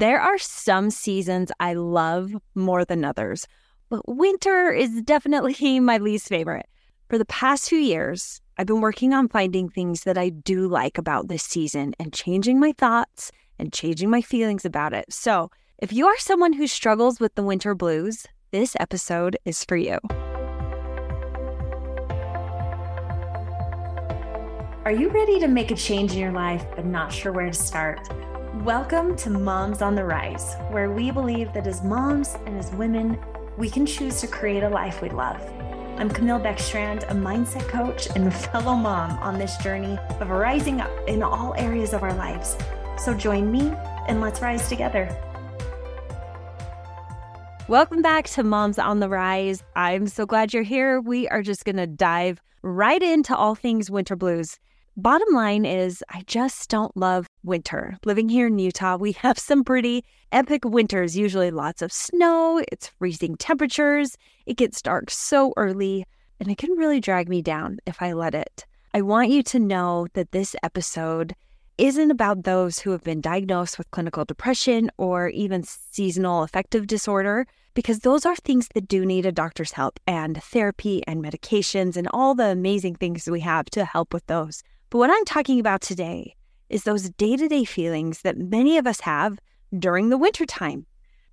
There are some seasons I love more than others, but winter is definitely my least favorite. For the past few years, I've been working on finding things that I do like about this season and changing my thoughts and changing my feelings about it. So if you are someone who struggles with the winter blues, this episode is for you. Are you ready to make a change in your life but not sure where to start? Welcome to Moms on the Rise, where we believe that as moms and as women, we can choose to create a life we love. I'm Camille Beckstrand, a mindset coach and fellow mom on this journey of rising up in all areas of our lives. So join me and let's rise together. Welcome back to Moms on the Rise. I'm so glad you're here. We are just going to dive right into all things winter blues. Bottom line is, I just don't love winter. Living here in Utah, we have some pretty epic winters, usually lots of snow, it's freezing temperatures, it gets dark so early, and it can really drag me down if I let it. I want you to know that this episode isn't about those who have been diagnosed with clinical depression or even seasonal affective disorder, because those are things that do need a doctor's help and therapy and medications and all the amazing things we have to help with those. But what I'm talking about today is those day-to-day feelings that many of us have during the wintertime.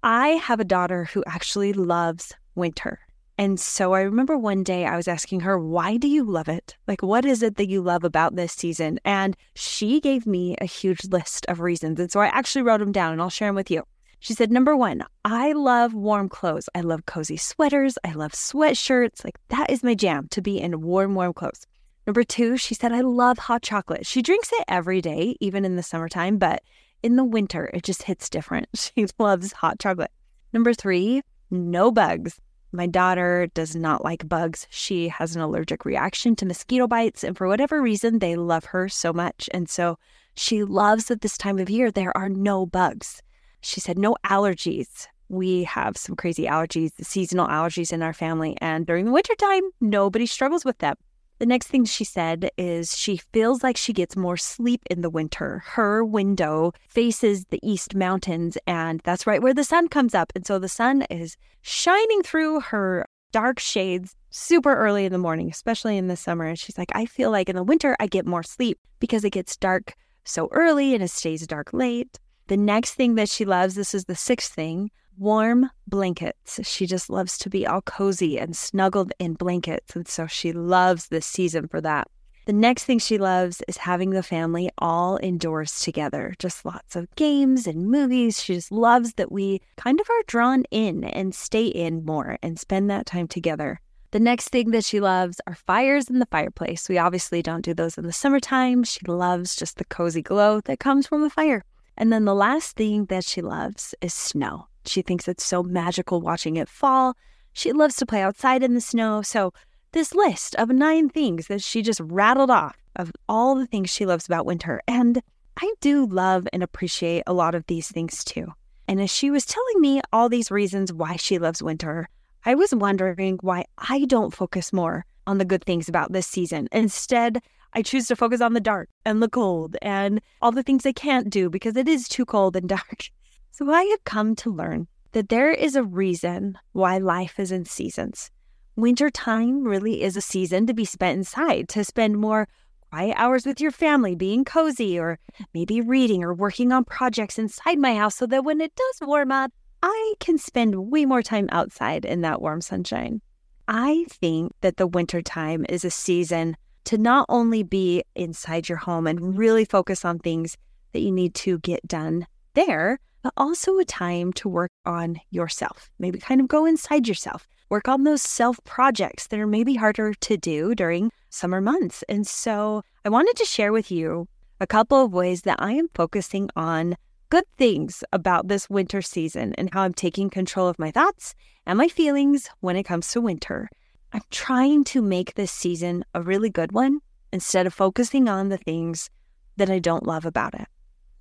I have a daughter who actually loves winter. And so I remember one day I was asking her, why do you love it? Like, what is it that you love about this season? And she gave me a huge list of reasons. And so I actually wrote them down and I'll share them with you. She said, number one, I love warm clothes. I love cozy sweaters. I love sweatshirts. Like, that is my jam, to be in warm clothes. Number two, she said, I love hot chocolate. She drinks it every day, even in the summertime, but in the winter, it just hits different. She loves hot chocolate. Number three, no bugs. My daughter does not like bugs. She has an allergic reaction to mosquito bites, and for whatever reason, they love her so much. And so she loves that this time of year, there are no bugs. She said, no allergies. We have some crazy allergies, seasonal allergies in our family, and during the wintertime, nobody struggles with them. The next thing she said is she feels like she gets more sleep in the winter. Her window faces the East Mountains, and that's right where the sun comes up. And so the sun is shining through her dark shades super early in the morning, especially in the summer. And she's like, I feel like in the winter I get more sleep because it gets dark so early and it stays dark late. The next thing that she loves, this is the sixth thing, warm blankets. She just loves to be all cozy and snuggled in blankets. And so she loves this season for that. The next thing she loves is having the family all indoors together. Just lots of games and movies. She just loves that we kind of are drawn in and stay in more and spend that time together. The next thing that she loves are fires in the fireplace. We obviously don't do those in the summertime. She loves just the cozy glow that comes from a fire. And then the last thing that she loves is snow. She thinks it's so magical watching it fall. She loves to play outside in the snow. So this list of 9 things that she just rattled off of all the things she loves about winter. And I do love and appreciate a lot of these things too. And as she was telling me all these reasons why she loves winter, I was wondering why I don't focus more on the good things about this season. Instead, I choose to focus on the dark and the cold and all the things I can't do because it is too cold and dark. So I have come to learn that there is a reason why life is in seasons. Wintertime really is a season to be spent inside, to spend more quiet hours with your family, being cozy, or maybe reading or working on projects inside my house so that when it does warm up, I can spend way more time outside in that warm sunshine. I think that the wintertime is a season to not only be inside your home and really focus on things that you need to get done there, but also a time to work on yourself. Maybe kind of go inside yourself, work on those self projects that are maybe harder to do during summer months. And so I wanted to share with you a couple of ways that I am focusing on good things about this winter season and how I'm taking control of my thoughts and my feelings when it comes to winter. I'm trying to make this season a really good one instead of focusing on the things that I don't love about it.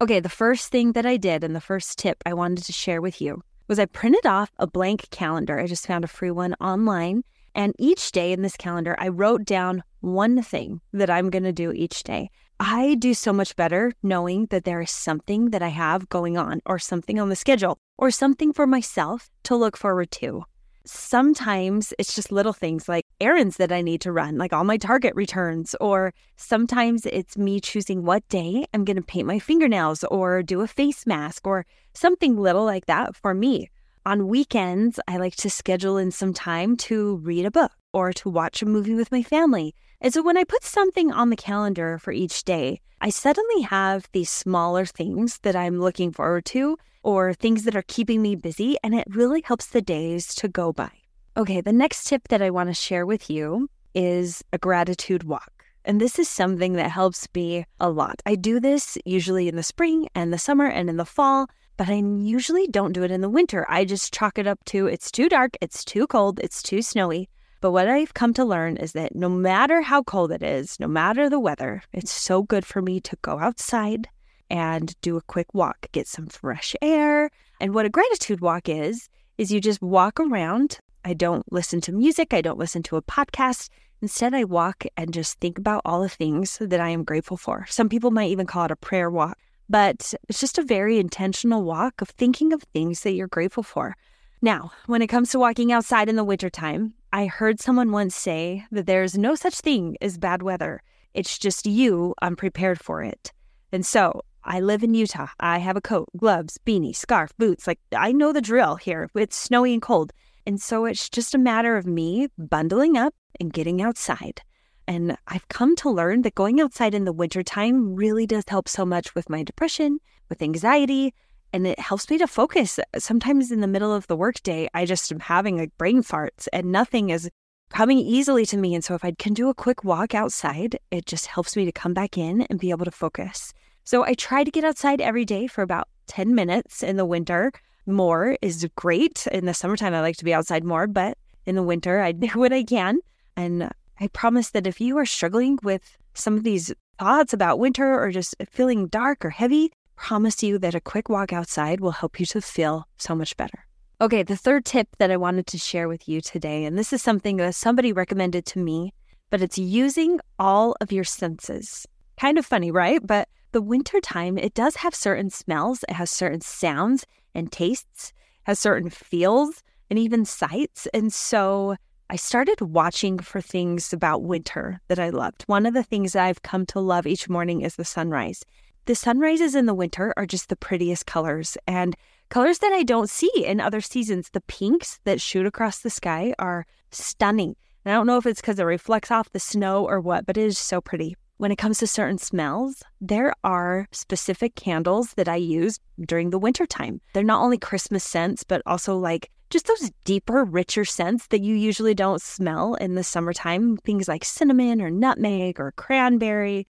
Okay, the first thing that I did and the first tip I wanted to share with you was I printed off a blank calendar. I just found a free one online. And each day in this calendar, I wrote down one thing that I'm going to do each day. I do so much better knowing that there is something that I have going on or something on the schedule or something for myself to look forward to. Sometimes it's just little things like errands that I need to run, like all my Target returns, or sometimes it's me choosing what day I'm going to paint my fingernails or do a face mask or something little like that for me. On weekends, I like to schedule in some time to read a book or to watch a movie with my family. And so when I put something on the calendar for each day, I suddenly have these smaller things that I'm looking forward to or things that are keeping me busy, and it really helps the days to go by. Okay, the next tip that I want to share with you is a gratitude walk. And this is something that helps me a lot. I do this usually in the spring and the summer and in the fall, but I usually don't do it in the winter. I just chalk it up to it's too dark, it's too cold, it's too snowy. But what I've come to learn is that no matter how cold it is, no matter the weather, it's so good for me to go outside and do a quick walk, get some fresh air. And what a gratitude walk is you just walk around. I don't listen to music. I don't listen to a podcast. Instead, I walk and just think about all the things that I am grateful for. Some people might even call it a prayer walk. But it's just a very intentional walk of thinking of things that you're grateful for. Now, when it comes to walking outside in the wintertime, I heard someone once say that there's no such thing as bad weather. It's just you unprepared for it. And so I live in Utah. I have a coat, gloves, beanie, scarf, boots. Like, I know the drill here. It's snowy and cold. And so it's just a matter of me bundling up and getting outside. And I've come to learn that going outside in the wintertime really does help so much with my depression, with anxiety, and it helps me to focus. Sometimes in the middle of the workday, I just am having like brain farts and nothing is coming easily to me. And so if I can do a quick walk outside, it just helps me to come back in and be able to focus. So I try to get outside every day for about 10 minutes in the winter. More is great. In the summertime, I like to be outside more, but in the winter, I do what I can. And I promise that if you are struggling with some of these thoughts about winter or just feeling dark or heavy, promise you that a quick walk outside will help you to feel so much better. Okay, the third tip that I wanted to share with you today, and this is something that somebody recommended to me, but it's using all of your senses. Kind of funny, right? But the wintertime, it does have certain smells, it has certain sounds and tastes, has certain feels and even sights. And so I started watching for things about winter that I loved. One of the things that I've come to love each morning is the sunrise. The sunrises in the winter are just the prettiest colors and colors that I don't see in other seasons. The pinks that shoot across the sky are stunning. And I don't know if it's because it reflects off the snow or what, but it is so pretty. When it comes to certain smells, there are specific candles that I use during the wintertime. They're not only Christmas scents, but also like just those deeper, richer scents that you usually don't smell in the summertime. Things like cinnamon or nutmeg or cranberry.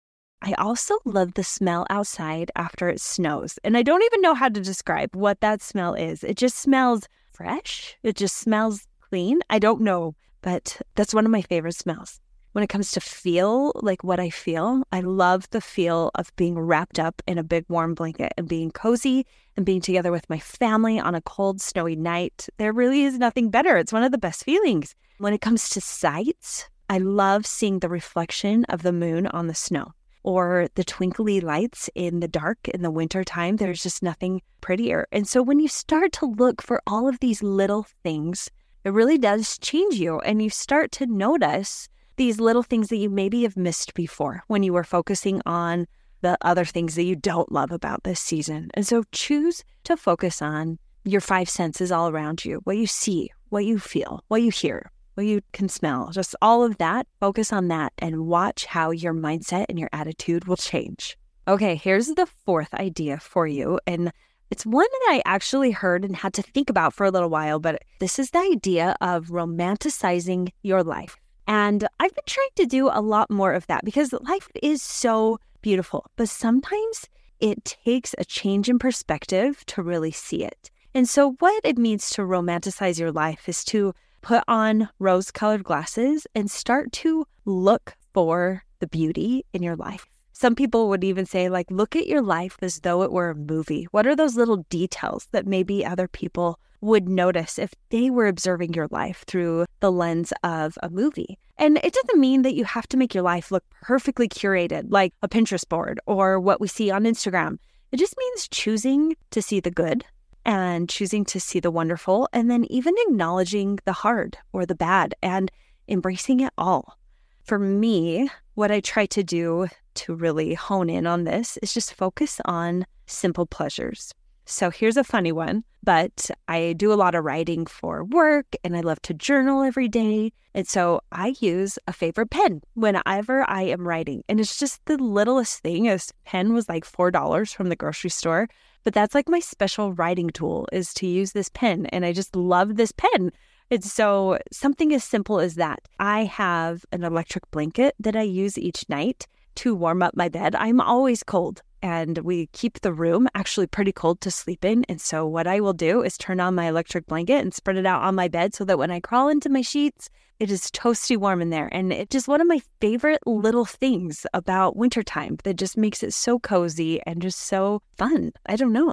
I also love the smell outside after it snows. And I don't even know how to describe what that smell is. It just smells fresh. It just smells clean. I don't know, but that's one of my favorite smells. When it comes to feel, like what I feel, I love the feel of being wrapped up in a big warm blanket and being cozy and being together with my family on a cold, snowy night. There really is nothing better. It's one of the best feelings. When it comes to sights, I love seeing the reflection of the moon on the snow or the twinkly lights in the dark in the wintertime. There's just nothing prettier. And so when you start to look for all of these little things, it really does change you and you start to notice these little things that you maybe have missed before when you were focusing on the other things that you don't love about this season. And so choose to focus on your five senses all around you, what you see, what you feel, what you hear, what you can smell, just all of that. Focus on that and watch how your mindset and your attitude will change. Okay, here's the fourth idea for you. And it's one that I actually heard and had to think about for a little while, but this is the idea of romanticizing your life. And I've been trying to do a lot more of that because life is so beautiful, but sometimes it takes a change in perspective to really see it. And so what it means to romanticize your life is to put on rose-colored glasses and start to look for the beauty in your life. Some people would even say, like, look at your life as though it were a movie. What are those little details that maybe other people would notice if they were observing your life through the lens of a movie? And it doesn't mean that you have to make your life look perfectly curated, like a Pinterest board or what we see on Instagram. It just means choosing to see the good and choosing to see the wonderful, and then even acknowledging the hard or the bad and embracing it all. For me, what I try to do to really hone in on this is just focus on simple pleasures. So here's a funny one, but I do a lot of writing for work and I love to journal every day. And so I use a favorite pen whenever I am writing. And it's just the littlest thing. This pen was like $4 from the grocery store, but that's like my special writing tool is to use this pen. And I just love this pen. And so something as simple as that. I have an electric blanket that I use each night to warm up my bed. I'm always cold, and we keep the room actually pretty cold to sleep in. And so what I will do is turn on my electric blanket and spread it out on my bed so that when I crawl into my sheets, it is toasty warm in there. And it's just one of my favorite little things about wintertime that just makes it so cozy and just so fun. I don't know.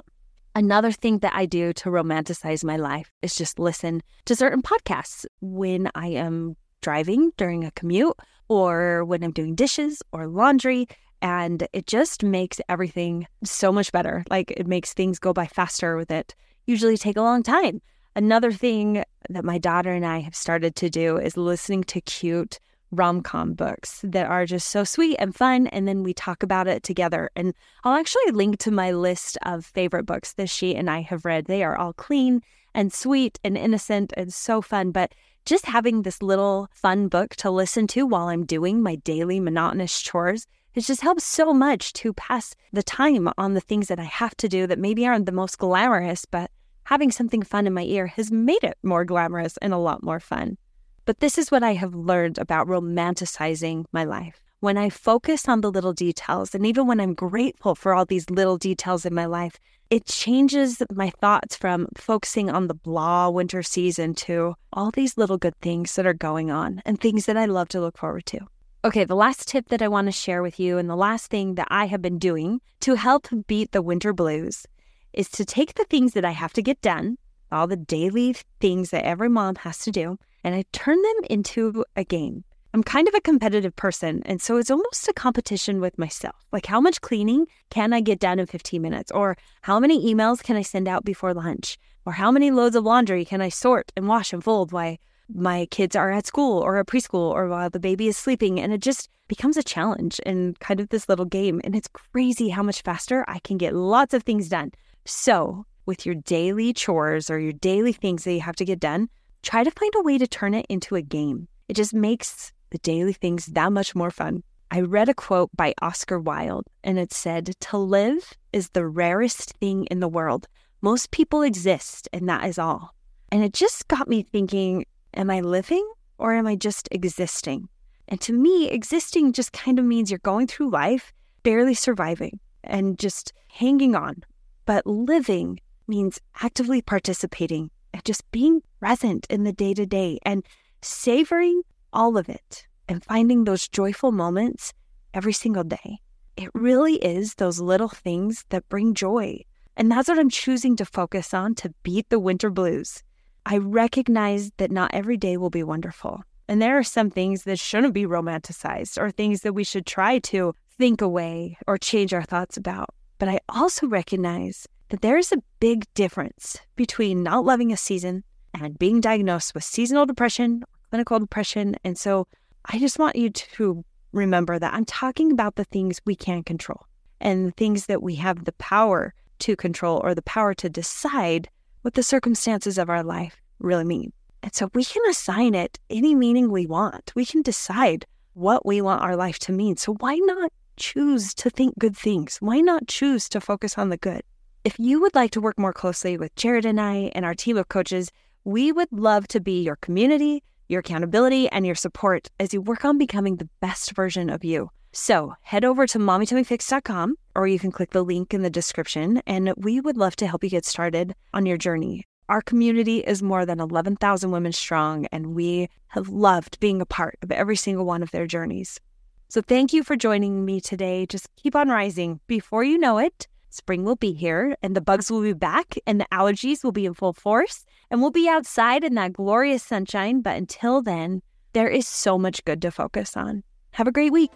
Another thing that I do to romanticize my life is just listen to certain podcasts when I am driving during a commute or when I'm doing dishes or laundry. And it just makes everything so much better. Like, it makes things go by faster with it. Usually take a long time. Another thing that my daughter and I have started to do is listening to cute rom-com books that are just so sweet and fun, and then we talk about it together. And I'll actually link to my list of favorite books that she and I have read. They are all clean and sweet and innocent and so fun, but just having this little fun book to listen to while I'm doing my daily monotonous chores, it just helps so much to pass the time on the things that I have to do that maybe aren't the most glamorous, but having something fun in my ear has made it more glamorous and a lot more fun. But this is what I have learned about romanticizing my life. When I focus on the little details, and even when I'm grateful for all these little details in my life, it changes my thoughts from focusing on the blah winter season to all these little good things that are going on and things that I love to look forward to. Okay, the last tip that I want to share with you, and the last thing that I have been doing to help beat the winter blues, is to take the things that I have to get done, all the daily things that every mom has to do, and I turn them into a game. I'm kind of a competitive person, and so it's almost a competition with myself. Like, how much cleaning can I get done in 15 minutes? Or how many emails can I send out before lunch? Or how many loads of laundry can I sort and wash and fold while my kids are at school or at preschool or while the baby is sleeping? And it just becomes a challenge and kind of this little game. And it's crazy how much faster I can get lots of things done. So with your daily chores or your daily things that you have to get done, try to find a way to turn it into a game. It just makes the daily things that much more fun. I read a quote by Oscar Wilde, and it said, "To live is the rarest thing in the world. Most people exist, and that is all." And it just got me thinking, am I living or am I just existing? And to me, existing just kind of means you're going through life, barely surviving and just hanging on. But living means actively participating, just being present in the day-to-day and savoring all of it and finding those joyful moments every single day. It really is those little things that bring joy. And that's what I'm choosing to focus on to beat the winter blues. I recognize that not every day will be wonderful. And there are some things that shouldn't be romanticized or things that we should try to think away or change our thoughts about. But I also recognize that there is a big difference between not loving a season and being diagnosed with seasonal depression, clinical depression. And so I just want you to remember that I'm talking about the things we can control and the things that we have the power to control or the power to decide what the circumstances of our life really mean. And so we can assign it any meaning we want. We can decide what we want our life to mean. So why not choose to think good things? Why not choose to focus on the good? If you would like to work more closely with Jared and I and our team of coaches, we would love to be your community, your accountability, and your support as you work on becoming the best version of you. So head over to MommyTummyFix.com, or you can click the link in the description, and we would love to help you get started on your journey. Our community is more than 11,000 women strong, and we have loved being a part of every single one of their journeys. So thank you for joining me today. Just keep on rising. Before you know it, spring will be here and the bugs will be back and the allergies will be in full force and we'll be outside in that glorious sunshine. But until then, there is so much good to focus on. Have a great week.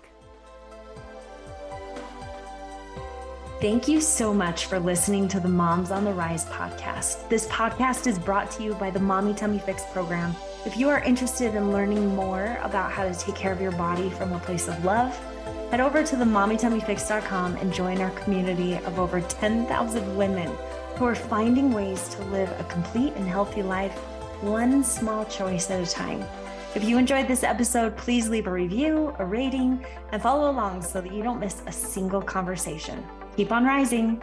Thank you so much for listening to the Moms on the Rise podcast. This podcast is brought to you by the Mommy Tummy Fix program. If you are interested in learning more about how to take care of your body from a place of love, head over to the MommyTummyFix.com and join our community of over 10,000 women who are finding ways to live a complete and healthy life, one small choice at a time. If you enjoyed this episode, please leave a review, a rating, and follow along so that you don't miss a single conversation. Keep on rising.